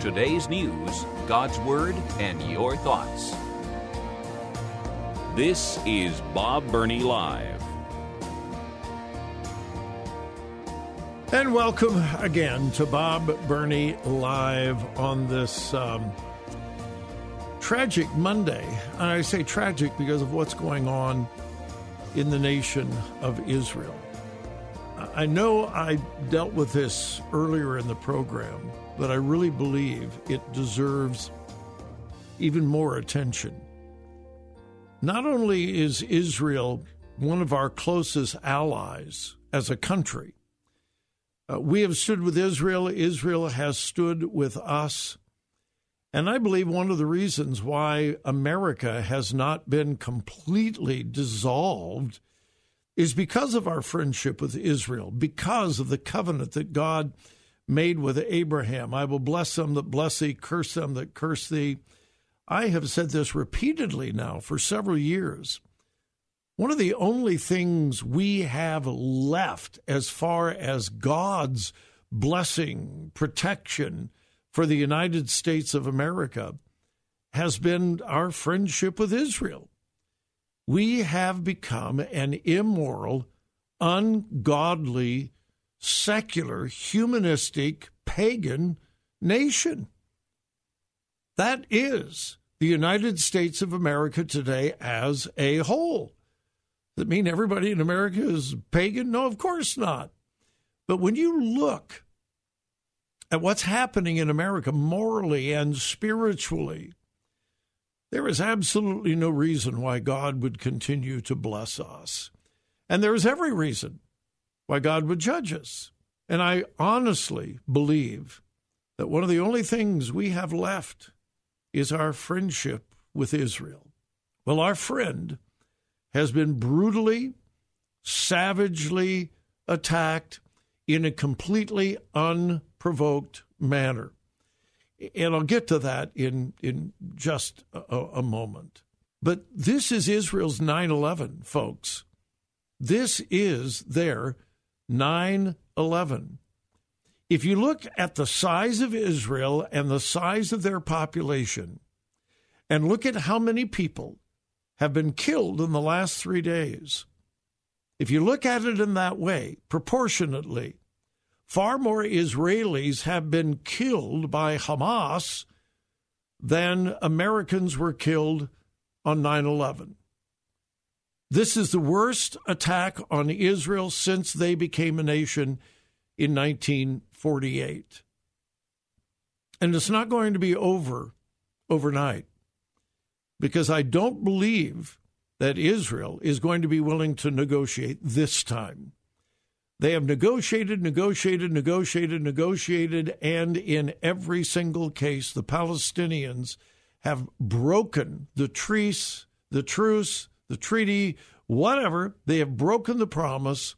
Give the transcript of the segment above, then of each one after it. Today's news, God's Word, and your thoughts. This is Bob Burney Live. And welcome again to Bob Burney Live on this tragic Monday. And I say tragic because of what's going on in the nation of Israel. I know I dealt with this earlier in the program, but I really believe it deserves even more attention. Not only is Israel one of our closest allies as a country, we have stood with Israel, Israel has stood with us, and I believe one of the reasons why America has not been completely dissolved is because of our friendship with Israel, because of the covenant that God made with Abraham. I will bless them that bless thee, curse them that curse thee. I have said this repeatedly now for several years. One of the only things we have left as far as God's blessing, protection for the United States of America has been our friendship with Israel. We have become an immoral, ungodly, secular, humanistic, pagan nation. That is the United States of America today as a whole. Does it mean everybody in America is pagan? No, of course not. But when you look at what's happening in America morally and spiritually, there is absolutely no reason why God would continue to bless us. And there is every reason why God would judge us. And I honestly believe that one of the only things we have left is our friendship with Israel. Well, our friend has been brutally, savagely attacked in a completely unprovoked manner. And I'll get to that in just a moment. But this is Israel's 9/11, folks. This is their 9/11. If you look at the size of Israel and the size of their population, and look at how many people have been killed in the last 3 days, if you look at it in that way, proportionately, far more Israelis have been killed by Hamas than Americans were killed on 9/11. This is the worst attack on Israel since they became a nation in 1948. And it's not going to be over overnight, because I don't believe that Israel is going to be willing to negotiate this time. They have negotiated, and in every single case, the Palestinians have broken the truce, the treaty, whatever. They have broken the promise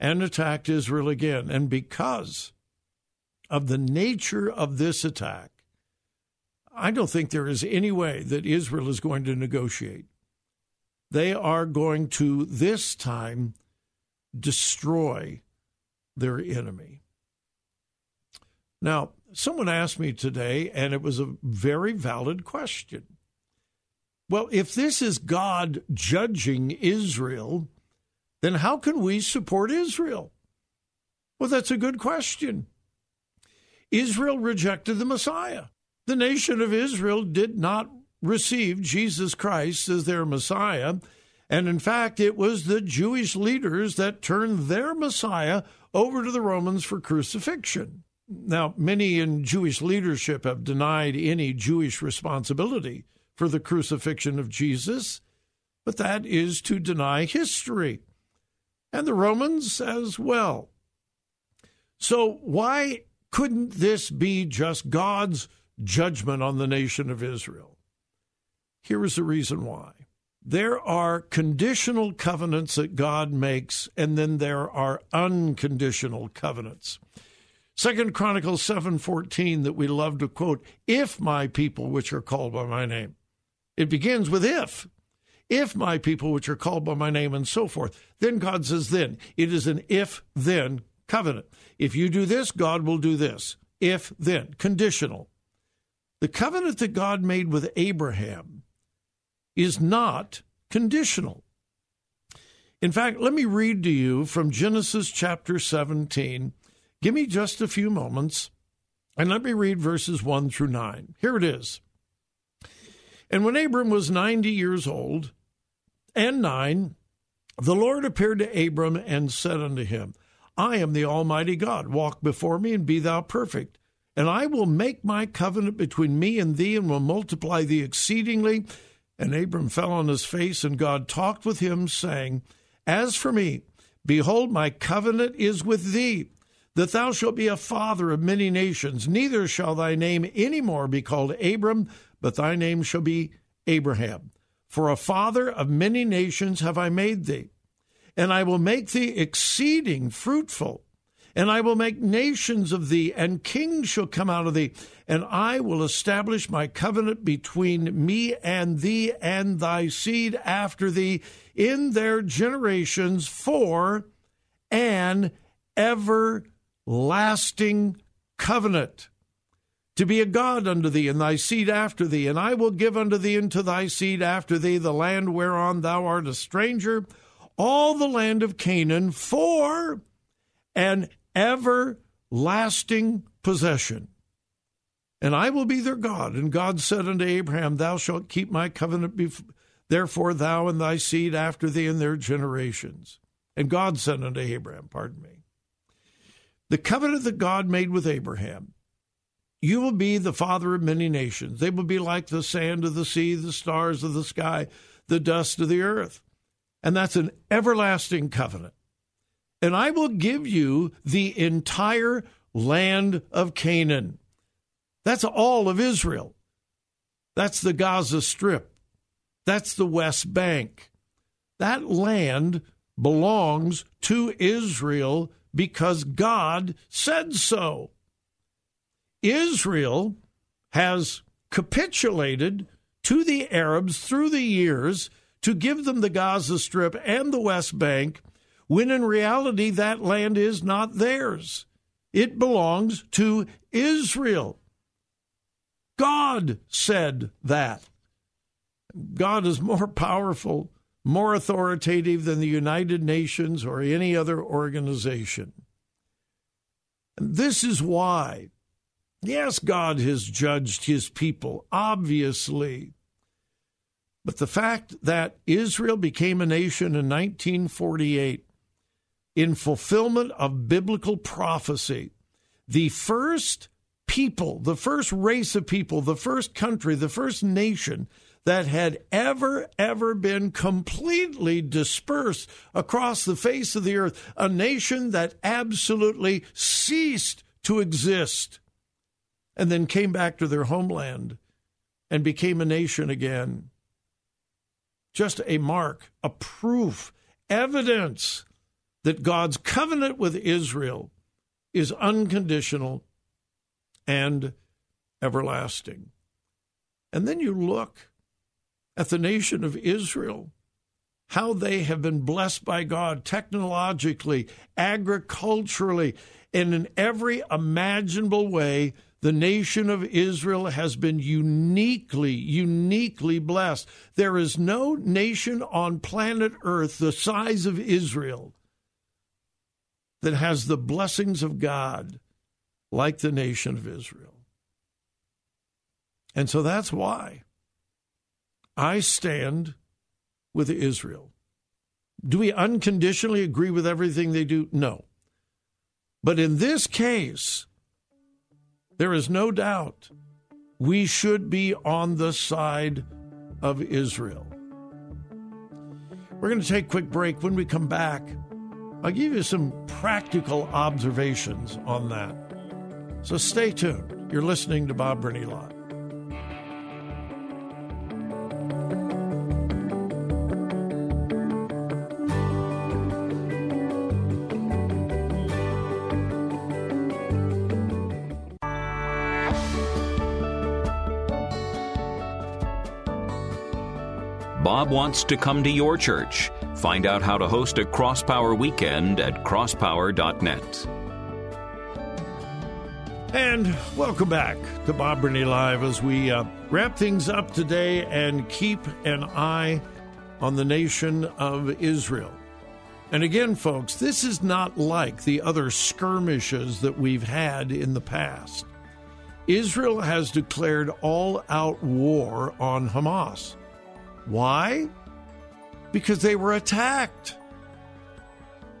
and attacked Israel again. And because of the nature of this attack, I don't think there is any way that Israel is going to negotiate. They are going to, this time, destroy their enemy. Now, someone asked me today, and it was a very valid question. Well, if this is God judging Israel, then how can we support Israel? Well, that's a good question. Israel rejected the Messiah. The nation of Israel did not receive Jesus Christ as their Messiah. And in fact, it was the Jewish leaders that turned their Messiah over to the Romans for crucifixion. Now, many in Jewish leadership have denied any Jewish responsibility for the crucifixion of Jesus, but that is to deny history. and the Romans as well. So why couldn't this be just God's judgment on the nation of Israel? Here is the reason why. There are conditional covenants that God makes, and then there are unconditional covenants. 2 Chronicles 7:14 that we love to quote, if my people which are called by my name. It begins with if my people which are called by my name and so forth. Then God says then. It is an if-then covenant. If you do this, God will do this. If, then. Conditional. The covenant that God made with Abraham is not conditional. In fact, let me read to you from Genesis chapter 17. Give me just a few moments, and let me read verses 1 through 9. Here it is. And when Abram was 90 years old and 9, the Lord appeared to Abram and said unto him, I am the Almighty God. Walk before me and be thou perfect. And I will make my covenant between me and thee and will multiply thee exceedingly. And Abram fell on his face, and God talked with him, saying, As for me, behold, my covenant is with thee, that thou shalt be a father of many nations. Neither shall thy name any more be called Abram, but thy name shall be Abraham. For a father of many nations have I made thee. And I will make thee exceeding fruitful, and I will make nations of thee, and kings shall come out of thee. And I will establish my covenant between me and thee and thy seed after thee in their generations for an everlasting covenant, to be a God unto thee and thy seed after thee. And I will give unto thee and to thy seed after thee the land whereon thou art a stranger, all the land of Canaan, for an everlasting possession. And I will be their God. And God said unto Abraham, Thou shalt keep my covenant, therefore thou and thy seed after thee and their generations. And God said unto Abraham, the covenant that God made with Abraham, you will be the father of many nations. They will be like the sand of the sea, the stars of the sky, the dust of the earth. And that's an everlasting covenant. And I will give you the entire land of Canaan. That's all of Israel. That's the Gaza Strip. That's the West Bank. That land belongs to Israel because God said so. Israel has capitulated to the Arabs through the years to give them the Gaza Strip and the West Bank, when in reality that land is not theirs. It belongs to Israel. God said that. God is more powerful, more authoritative than the United Nations or any other organization. And this is why, yes, God has judged his people, obviously. But the fact that Israel became a nation in 1948, in fulfillment of biblical prophecy, the first people, the first race of people, the first country, the first nation that had ever been completely dispersed across the face of the earth, a nation that absolutely ceased to exist, and then came back to their homeland and became a nation again. Just a mark, a proof, evidence that God's covenant with Israel is unconditional and everlasting. And then you look at the nation of Israel, how they have been blessed by God technologically, agriculturally, and in every imaginable way. The nation of Israel has been uniquely blessed. There is no nation on planet Earth the size of Israel that has the blessings of God like the nation of Israel. And so that's why I stand with Israel. Do we unconditionally agree with everything they do? No. But in this case, there is no doubt we should be on the side of Israel. We're going to take a quick break. When we come back, I'll give you some practical observations on that. So stay tuned. You're listening to Bob Bernilot. Bob wants to come to your church. Find out how to host a CrossPower weekend at CrossPower.net. And welcome back to Bob Bernilot Live as we wrap things up today and keep an eye on the nation of Israel. And again, folks, this is not like the other skirmishes that we've had in the past. Israel has declared all-out war on Hamas. Why? Because they were attacked.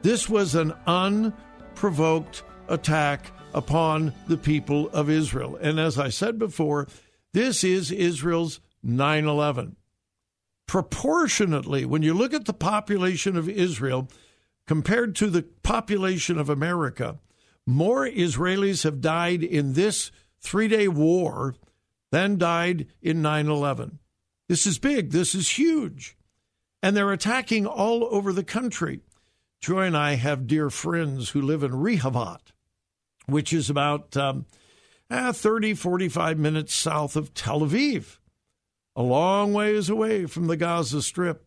This was an unprovoked attack upon the people of Israel. And as I said before, this is Israel's 9/11. Proportionately, when you look at the population of Israel compared to the population of America, more Israelis have died in this three-day war than died in 9/11. This is big. This is huge. And they're attacking all over the country. Joy and I have dear friends who live in Rehovot, which is about 30, 45 minutes south of Tel Aviv, a long ways away from the Gaza Strip.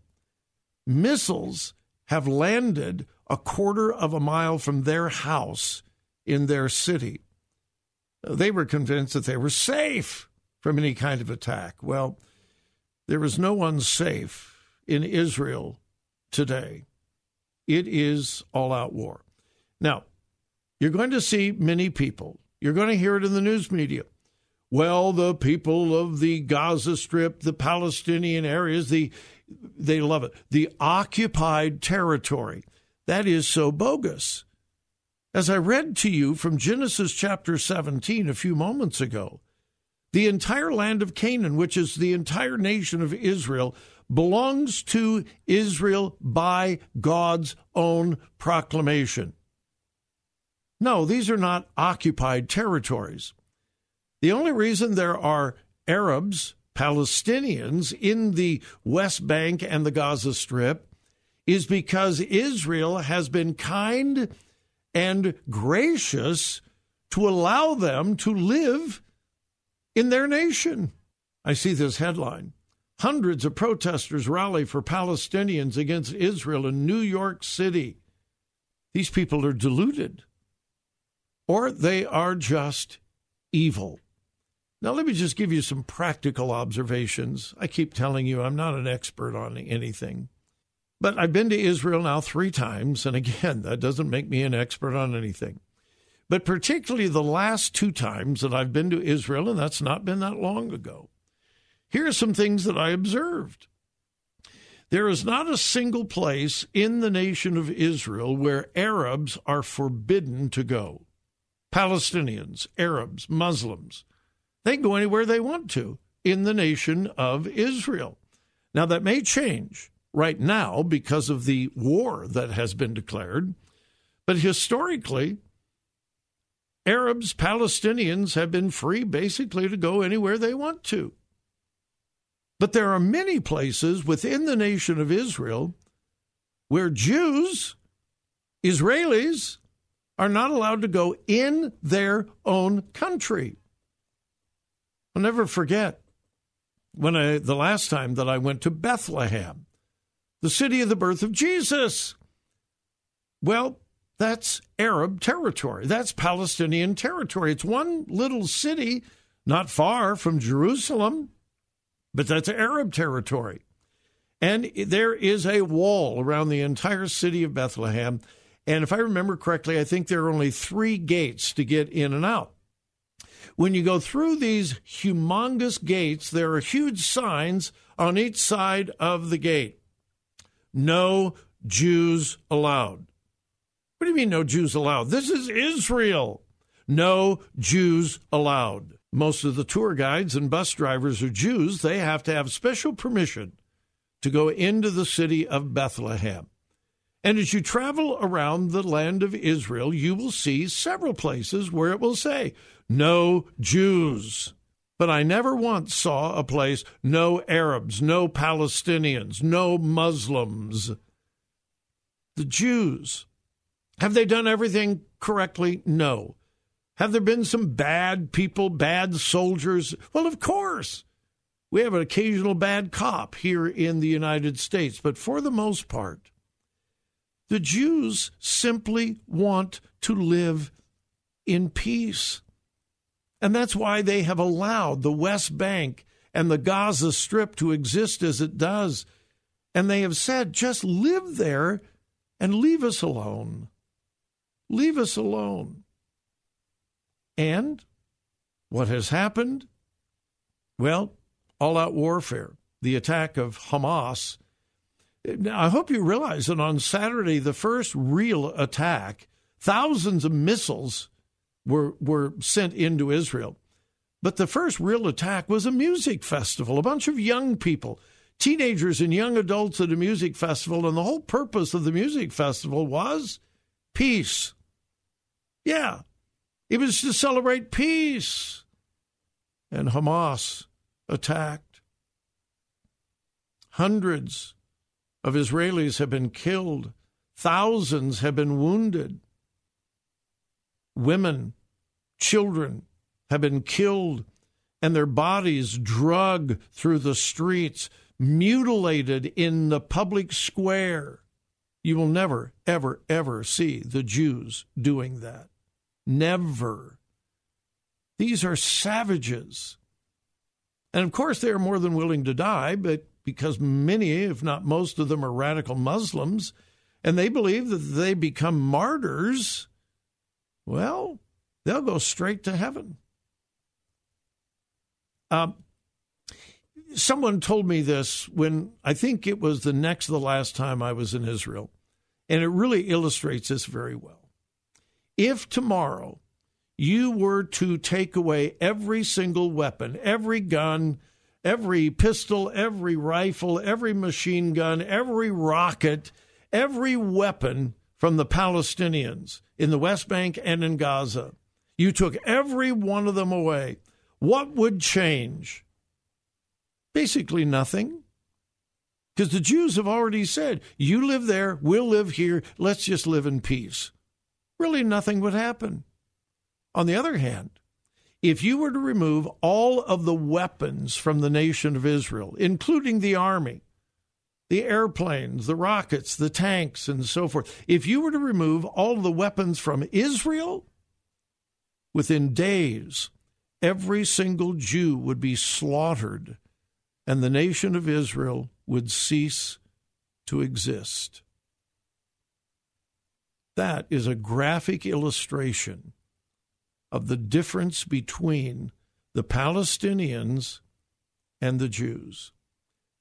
Missiles have landed a quarter of a mile from their house in their city. They were convinced that they were safe from any kind of attack. Well, there is no one safe in Israel today. It is all-out war. Now, you're going to see many people. You're going to hear it in the news media. Well, the people of the Gaza Strip, the Palestinian areas, they love it. The occupied territory. That is so bogus. As I read to you from Genesis chapter 17 a few moments ago, the entire land of Canaan, which is the entire nation of Israel, belongs to Israel by God's own proclamation. No, these are not occupied territories. The only reason there are Arabs, Palestinians, in the West Bank and the Gaza Strip is because Israel has been kind and gracious to allow them to live in their nation. I see this headline. Hundreds of protesters rally for Palestinians against Israel in New York City. These people are deluded, or they are just evil. Now, let me just give you some practical observations. I keep telling you I'm not an expert on anything, but I've been to Israel now 3 times, and again, that doesn't make me an expert on anything. But particularly the last 2 times that I've been to Israel, and that's not been that long ago, here are some things that I observed. There is not a single place in the nation of Israel where Arabs are forbidden to go. Palestinians, Arabs, Muslims, they can go anywhere they want to in the nation of Israel. Now, that may change right now because of the war that has been declared, but historically, Arabs, Palestinians have been free basically to go anywhere they want to. But there are many places within the nation of Israel where Jews, Israelis, are not allowed to go in their own country. I'll never forget when the last time that I went to Bethlehem, the city of the birth of Jesus. Well, that's Arab territory. That's Palestinian territory. It's one little city not far from Jerusalem, but that's Arab territory. And there is a wall around the entire city of Bethlehem. And if I remember correctly, I think there are only 3 gates to get in and out. When you go through these humongous gates, there are huge signs on each side of the gate. No Jews allowed. What do you mean no Jews allowed? This is Israel. No Jews allowed. Most of the tour guides and bus drivers are Jews. They have to have special permission to go into the city of Bethlehem. And as you travel around the land of Israel, you will see several places where it will say, no Jews. But I never once saw a place, no Arabs, no Palestinians, no Muslims. The Jews. Have they done everything correctly? No. Have there been some bad people, bad soldiers? Well, of course. We have an occasional bad cop here in the United States, but for the most part, the Jews simply want to live in peace. And that's why they have allowed the West Bank and the Gaza Strip to exist as it does. And they have said, just live there and leave us alone. Leave us alone. And what has happened? Well, all-out warfare, the attack of Hamas. I hope you realize that on Saturday, the first real attack, thousands of missiles were sent into Israel. But the first real attack was a music festival, a bunch of young people, teenagers and young adults at a music festival, and the whole purpose of the music festival was peace. Yeah, it was to celebrate peace. And Hamas attacked. Hundreds of Israelis have been killed. Thousands have been wounded. Women, children have been killed and their bodies dragged through the streets, mutilated in the public square. You will never, ever, ever see the Jews doing that. Never. These are savages. And of course, they are more than willing to die, but because many, if not most of them, are radical Muslims, and they believe that they become martyrs, well, they'll go straight to heaven. Someone told me this when I think it was the last time I was in Israel, and it really illustrates this very well. If tomorrow you were to take away every single weapon, every gun, every pistol, every rifle, every machine gun, every rocket, every weapon from the Palestinians in the West Bank and in Gaza, you took every one of them away, what would change? Basically nothing. Because the Jews have already said, you live there, we'll live here, let's just live in peace. Really nothing would happen. On the other hand, if you were to remove all of the weapons from the nation of Israel, including the army, the airplanes, the rockets, the tanks, and so forth, if you were to remove all the weapons from Israel, within days, every single Jew would be slaughtered, and the nation of Israel would cease to exist. That is a graphic illustration of the difference between the Palestinians and the Jews.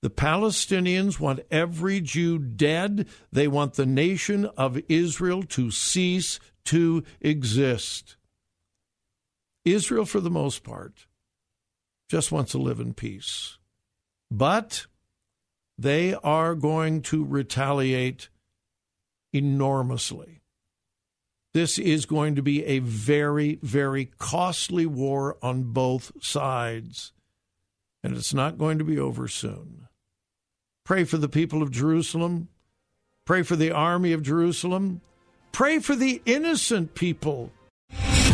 The Palestinians want every Jew dead. They want the nation of Israel to cease to exist. Israel, for the most part, just wants to live in peace. But they are going to retaliate enormously. This is going to be a very, very costly war on both sides, and it's not going to be over soon. Pray for the people of Jerusalem. Pray for the army of Jerusalem. Pray for the innocent people.